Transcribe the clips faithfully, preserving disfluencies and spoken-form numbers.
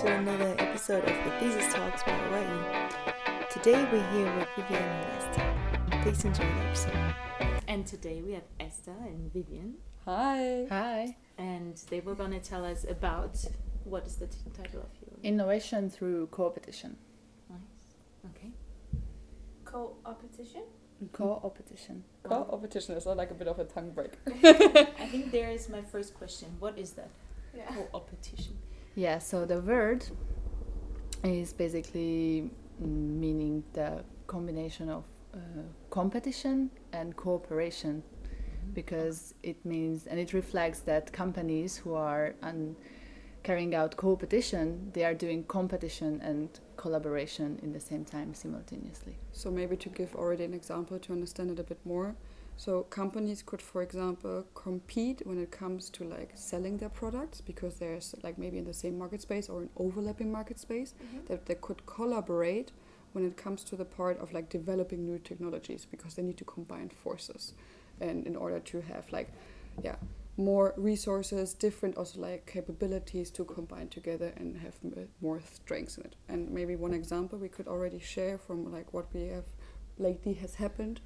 to another episode of the Thesis Talks by Hawaii. Today we're here with Vivian and Esther. Please enjoy the episode. And today we have Esther and Vivian. Hi. Hi. And they were going to tell us about, what is the t- title of your... Innovation through Co-opetition. Nice. Okay. Co-opetition? Co-opetition. Co-opetition is like a bit of a tongue break. I think there is my first question. What is that? Yeah. Co-opetition. Yeah, so the word is basically meaning the combination of uh, competition and cooperation, mm-hmm. because it means, and it reflects that companies who are un- carrying out co-opetition, they are doing competition and collaboration in the same time simultaneously. So maybe to give already an example to understand it a bit more. So companies could, for example, compete when it comes to like selling their products, because there's like maybe in the same market space or an overlapping market space, mm-hmm. that they could collaborate when it comes to the part of like developing new technologies, because they need to combine forces and in order to have like, yeah, more resources, different also like capabilities to combine together and have more strengths in it. And maybe one example we could already share from like what we have lately has happened.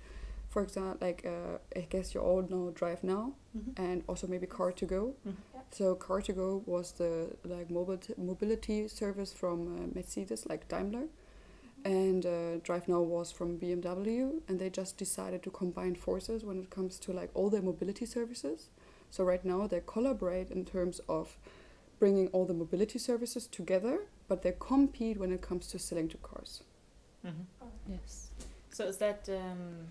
For example, like uh, I guess you all know Drive Now, mm-hmm. and also maybe Car to Go. Mm-hmm. Yep. So Car to Go was the like mobility mobility service from uh, Mercedes, like Daimler, mm-hmm. and uh, Drive Now was from B M W, and they just decided to combine forces when it comes to like all their mobility services. So right now they collaborate in terms of bringing all the mobility services together, but they compete when it comes to selling to cars. Mm-hmm. Oh. Yes. So is that? Um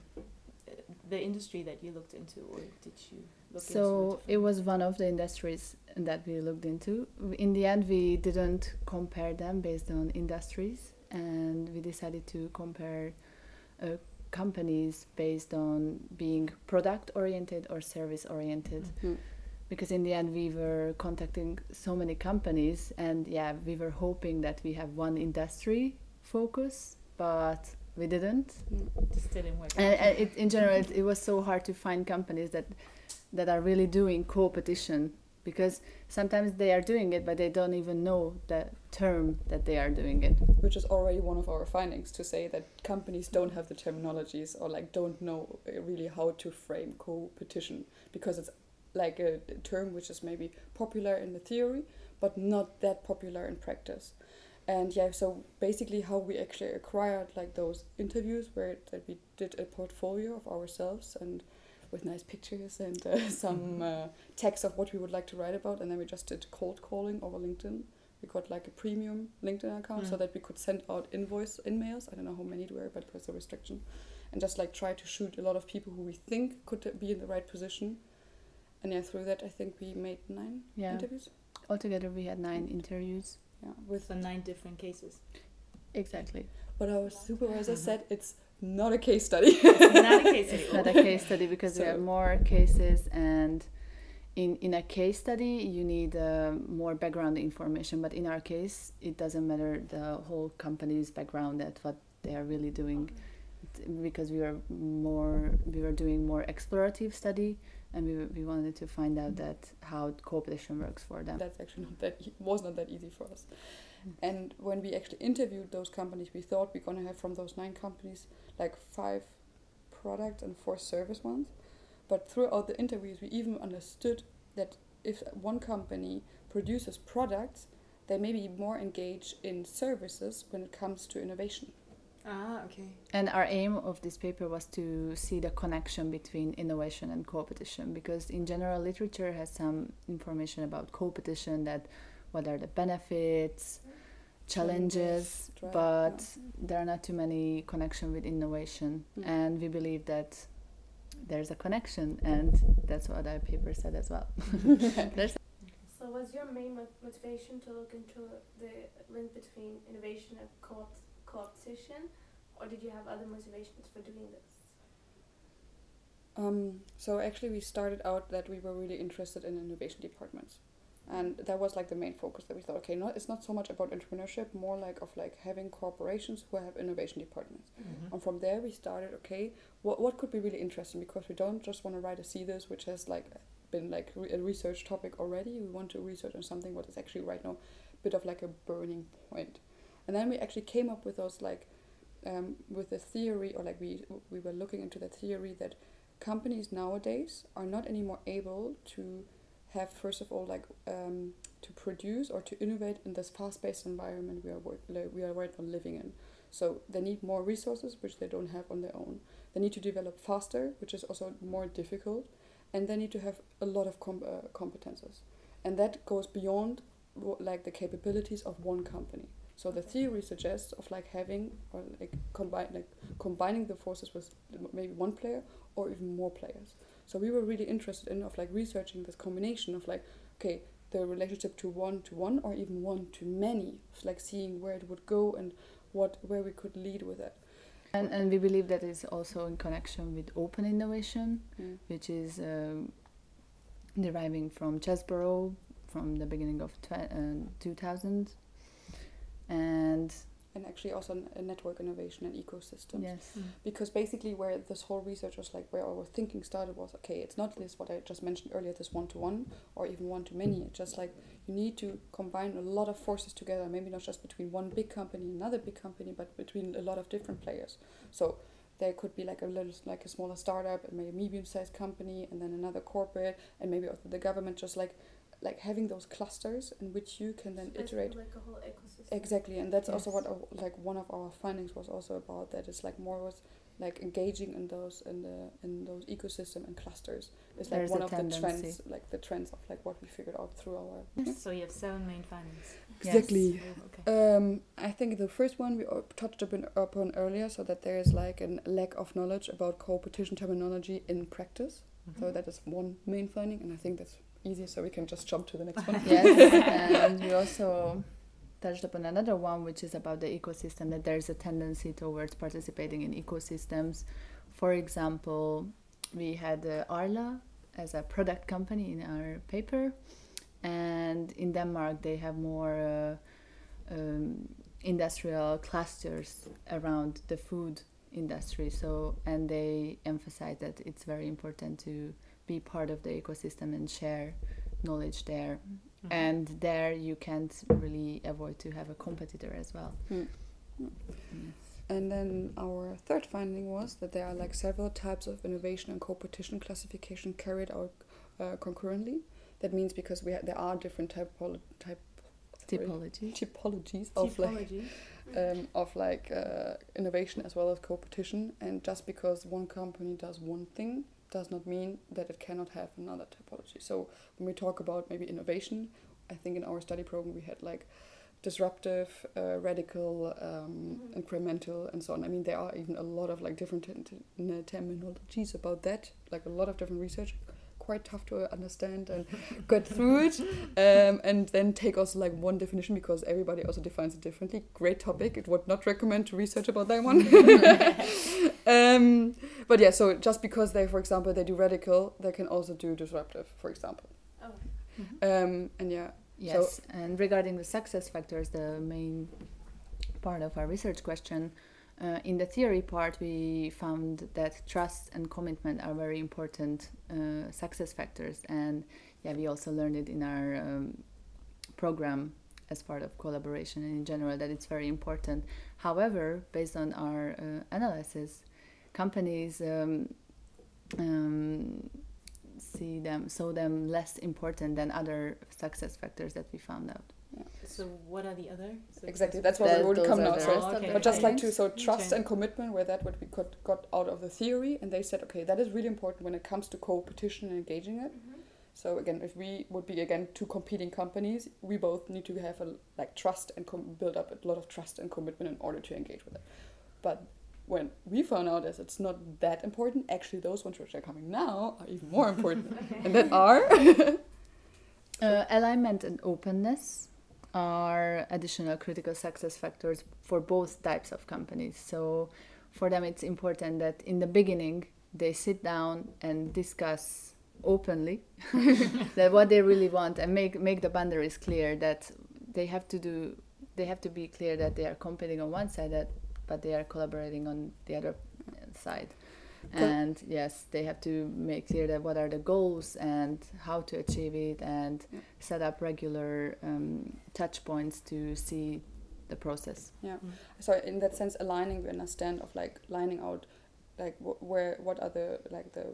the industry that you looked into, or did you look into? So it was one of the industries that we looked into. In the end, we didn't compare them based on industries, and we decided to compare uh, companies based on being product oriented or service oriented, mm-hmm. because in the end we were contacting so many companies, and yeah, we were hoping that we have one industry focus, but we didn't. It just didn't work. And, and it, in general, it, it was so hard to find companies that that are really doing co-opetition, because sometimes they are doing it, but they don't even know the term that they are doing it. Which is already one of our findings, to say that companies don't have the terminologies, or like don't know really how to frame co-opetition, because it's like a term which is maybe popular in the theory, but not that popular in practice. And yeah, so basically how we actually acquired like those interviews where that we did a portfolio of ourselves and with nice pictures and uh, some uh, text of what we would like to write about. And then we just did cold calling over LinkedIn. We got like a premium LinkedIn account, mm. so that we could send out invoice emails. I don't know how many it were, but it was a restriction. And just like try to shoot a lot of people who we think could be in the right position. And yeah, through that, I think we made nine yeah. interviews. Altogether, we had nine interviews. Yeah, with the nine different cases. Exactly. But our supervisor said it's not a case study. It's not a case study. It's not a case study, because so. we have more cases, and in in a case study you need uh, more background information. But in our case, it doesn't matter the whole company's background at what they are really doing, okay. because we are more we were doing more explorative study. And we we wanted to find out that how cooperation works for them. That's actually not that e- was not that easy for us. Mm-hmm. And when we actually interviewed those companies, we thought we're gonna have from those nine companies like five product and four service ones. But throughout the interviews, we even understood that if one company produces products, they may be more engaged in services when it comes to innovation. Ah, okay. And our aim of this paper was to see the connection between innovation and co-opetition, because in general literature has some information about co-opetition, that what are the benefits, challenges, Changes, but yeah. there are not too many connection with innovation, mm. and we believe that there's a connection, and that's what our paper said as well. So was your main motivation to look into the link between innovation and co-op? Co-opetition, or did you have other motivations for doing this? Um, so actually we started out that we were really interested in innovation departments, and that was like the main focus, that we thought, okay, not, it's not so much about entrepreneurship, more like of like having corporations who have innovation departments, mm-hmm. and from there we started, okay, what what could be really interesting, because we don't just want to write a C S which has like been like a research topic already. We want to research on something what is actually right now a bit of like a burning point. And then we actually came up with those like um, with a theory, or like we we were looking into the theory that companies nowadays are not anymore able to have, first of all, like um, to produce or to innovate in this fast-paced environment we are work, we are right now living in. So they need more resources, which they don't have on their own. They need to develop faster, which is also more difficult, and they need to have a lot of com uh, competences, and that goes beyond like the capabilities of one company. So the theory suggests of like having or like combine like combining the forces with maybe one player or even more players. So we were really interested in of like researching this combination of like, okay, the relationship to one to one or even one to many, like seeing where it would go and what where we could lead with it. And and we believe that is also in connection with open innovation, mm. which is um, deriving from Chesborough from the beginning of two thousand. And and actually also a network innovation and ecosystems. Yes. Mm. Because basically where this whole research was like, where our thinking started was, okay, it's not this what I just mentioned earlier, this one-to-one or even one-to-many. It's just like you need to combine a lot of forces together, maybe not just between one big company and another big company, but between a lot of different players. So there could be like a little, like a smaller startup and maybe a medium-sized company and then another corporate and maybe also the government, just like like having those clusters in which you can then iterate like a whole ecosystem. Exactly, and that's yes. also what our, like one of our findings was also about, that it's like more was like engaging in those in the in those ecosystem and clusters is like There's one of tendency. the trends, like the trends of like what we figured out through our yes. So you have seven main findings. Exactly. Yes. Oh, okay. um I think the first one we touched upon, upon earlier, so that there is like a lack of knowledge about competition terminology in practice. Mm-hmm. So that is one main finding, and I think that's easy, so we can just jump to the next one. Yes, and we also touched upon another one, which is about the ecosystem, that there's a tendency towards participating in ecosystems. For example, we had uh, Arla as a product company in our paper, and in Denmark they have more uh, um, industrial clusters around the food industry, so and they emphasize that it's very important to be part of the ecosystem and share knowledge there. Mm-hmm. And there you can't really avoid to have a competitor as well. Mm. Yes. And then our third finding was that there are like several types of innovation and competition classification carried out uh, concurrently. That means because we ha there are different typolo type typology typologies of Typology. like um, of like uh, innovation as well as competition, and just because one company does one thing does not mean that it cannot have another typology. So when we talk about maybe innovation, I think in our study program we had like disruptive, uh, radical, um, mm-hmm. incremental, and so on. I mean, there are even a lot of like different terminologies about that, like a lot of different research, quite tough to understand and get through it, um, and then take also like one definition because everybody also defines it differently. Great topic. It would not recommend to research about that one. Um, but yeah, so just because they, for example, they do radical, they can also do disruptive, for example. Oh. Mm-hmm. um, and yeah. Yes, so and regarding the success factors, the main part of our research question, uh, in the theory part, we found that trust and commitment are very important uh, success factors. And yeah, we also learned it in our um, program as part of collaboration and in general, that it's very important. However, based on our uh, analysis, companies um, um, see them, saw them less important than other success factors that we found out. Yeah. So what are the other? So exactly, that's what we would come now. Oh, okay. But just like to, so trust okay. and commitment were that what we could, got out of the theory, and they said, okay, that is really important when it comes to competition and engaging it. Mm-hmm. So again, if we would be again two competing companies, we both need to have a like trust and com build up a lot of trust and commitment in order to engage with it. But when we found out as it's not that important, actually those ones which are coming now are even more important. Okay. And that are uh, alignment and openness are additional critical success factors for both types of companies. So for them it's important that in the beginning they sit down and discuss openly that what they really want, and make make the boundaries clear, that they have to do they have to be clear that they are competing on one side, that but they are collaborating on the other side. And Good. Yes, they have to make clear that what are the goals and how to achieve it, and yeah. set up regular um, touch points to see the process. Yeah. Mm. So in that sense, aligning, we understand of like lining out, like wh- where, what are the like the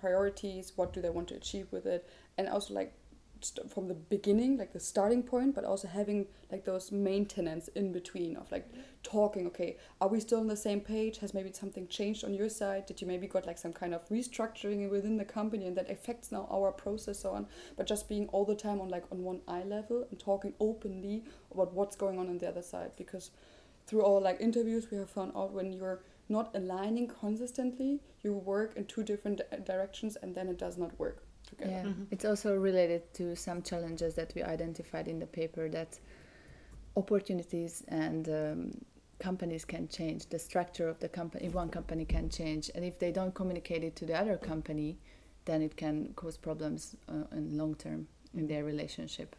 priorities, what do they want to achieve with it, and also like st- from the beginning, like the starting point, but also having like those maintenance in between of like talking, okay, are we still on the same page? Has maybe something changed on your side? Did you maybe got like some kind of restructuring within the company, and that affects now our process, so on? But just being all the time on like on one eye level and talking openly about what's going on on the other side, because through all like interviews we have found out, when you're not aligning consistently, you work in two different directions and then it does not work together. Yeah. Mm-hmm. It's also related to some challenges that we identified in the paper, that opportunities and um, companies can change. The structure of the company, one company can change, and if they don't communicate it to the other company, then it can cause problems uh, in long term in their relationship.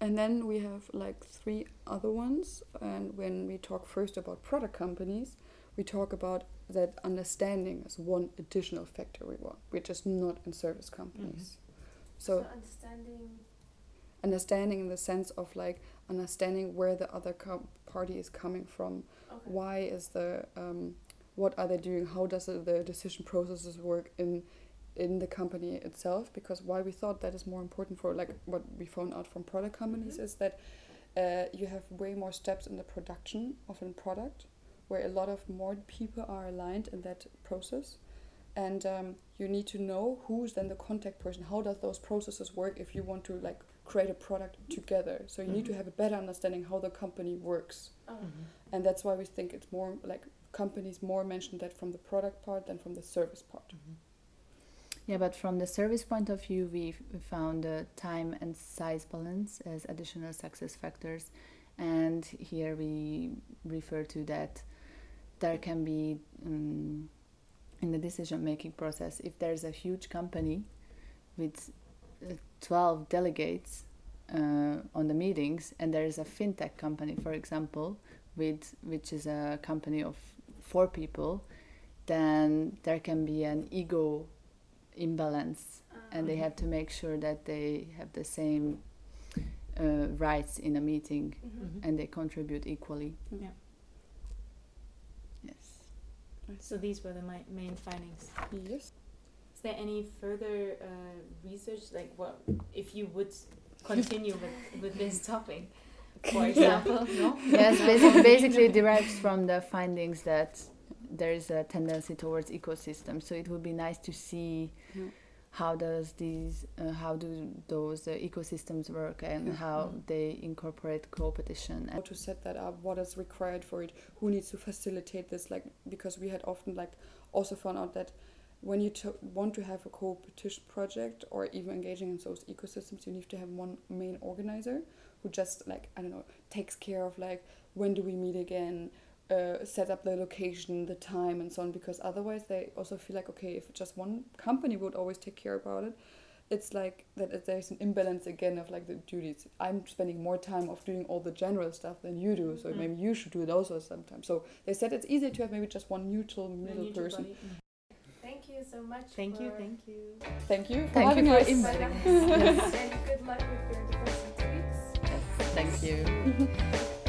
And then we have like three other ones. And when we talk first about product companies, we talk about that understanding as one additional factor we want, which is not in service companies. Mm-hmm. So, so understanding... Understanding in the sense of like understanding where the other co- party is coming from. Okay. Why is the... Um, what are they doing? How does the, the decision processes work in in the company itself? Because why we thought that is more important for like what we found out from product companies, mm-hmm. is that uh, you have way more steps in the production of a product, where a lot of more people are aligned in that process, and um, you need to know who's then the contact person. How does those processes work if you want to like create a product together? So you mm-hmm. need to have a better understanding how the company works, mm-hmm. and that's why we think it's more like companies more mention that from the product part than from the service part. Mm-hmm. Yeah, but from the service point of view, we found uh, time and size balance as additional success factors. And here we refer to that there can be, um, in the decision-making process, if there's a huge company with twelve delegates uh, on the meetings, and there is a fintech company, for example, with which is a company of four people, then there can be an ego imbalance, um. and they have to make sure that they have the same uh, rights in a meeting, mm-hmm. and they contribute equally. Yeah. Yes. So these were the mi- main findings. Yes. Is there any further uh, research, like what if you would continue with, with this topic, for example? Yeah. No. Yes. Basically, basically derives from the findings that there is a tendency towards ecosystems, so it would be nice to see yeah. how does these, uh, how do those uh, ecosystems work, and yeah. how mm-hmm. they incorporate competition. How to set that up? What is required for it? Who needs to facilitate this? Like, because we had often like also found out that when you to- want to have a competition project or even engaging in those ecosystems, you need to have one main organizer who just like I don't know takes care of like when do we meet again. Uh, set up the location, the time, and so on, because otherwise they also feel like, okay, if just one company would always take care about it, it's like that there's an imbalance again of like the duties. I'm spending more time of doing all the general stuff than you do, so mm-hmm. maybe you should do it also sometimes. So they said it's easier to have maybe just one neutral middle person. Mm-hmm. Thank you so much. Thank you, thank you. Thank you for having us. Thank you. Good luck with your diversity weeks. Yes, thank you.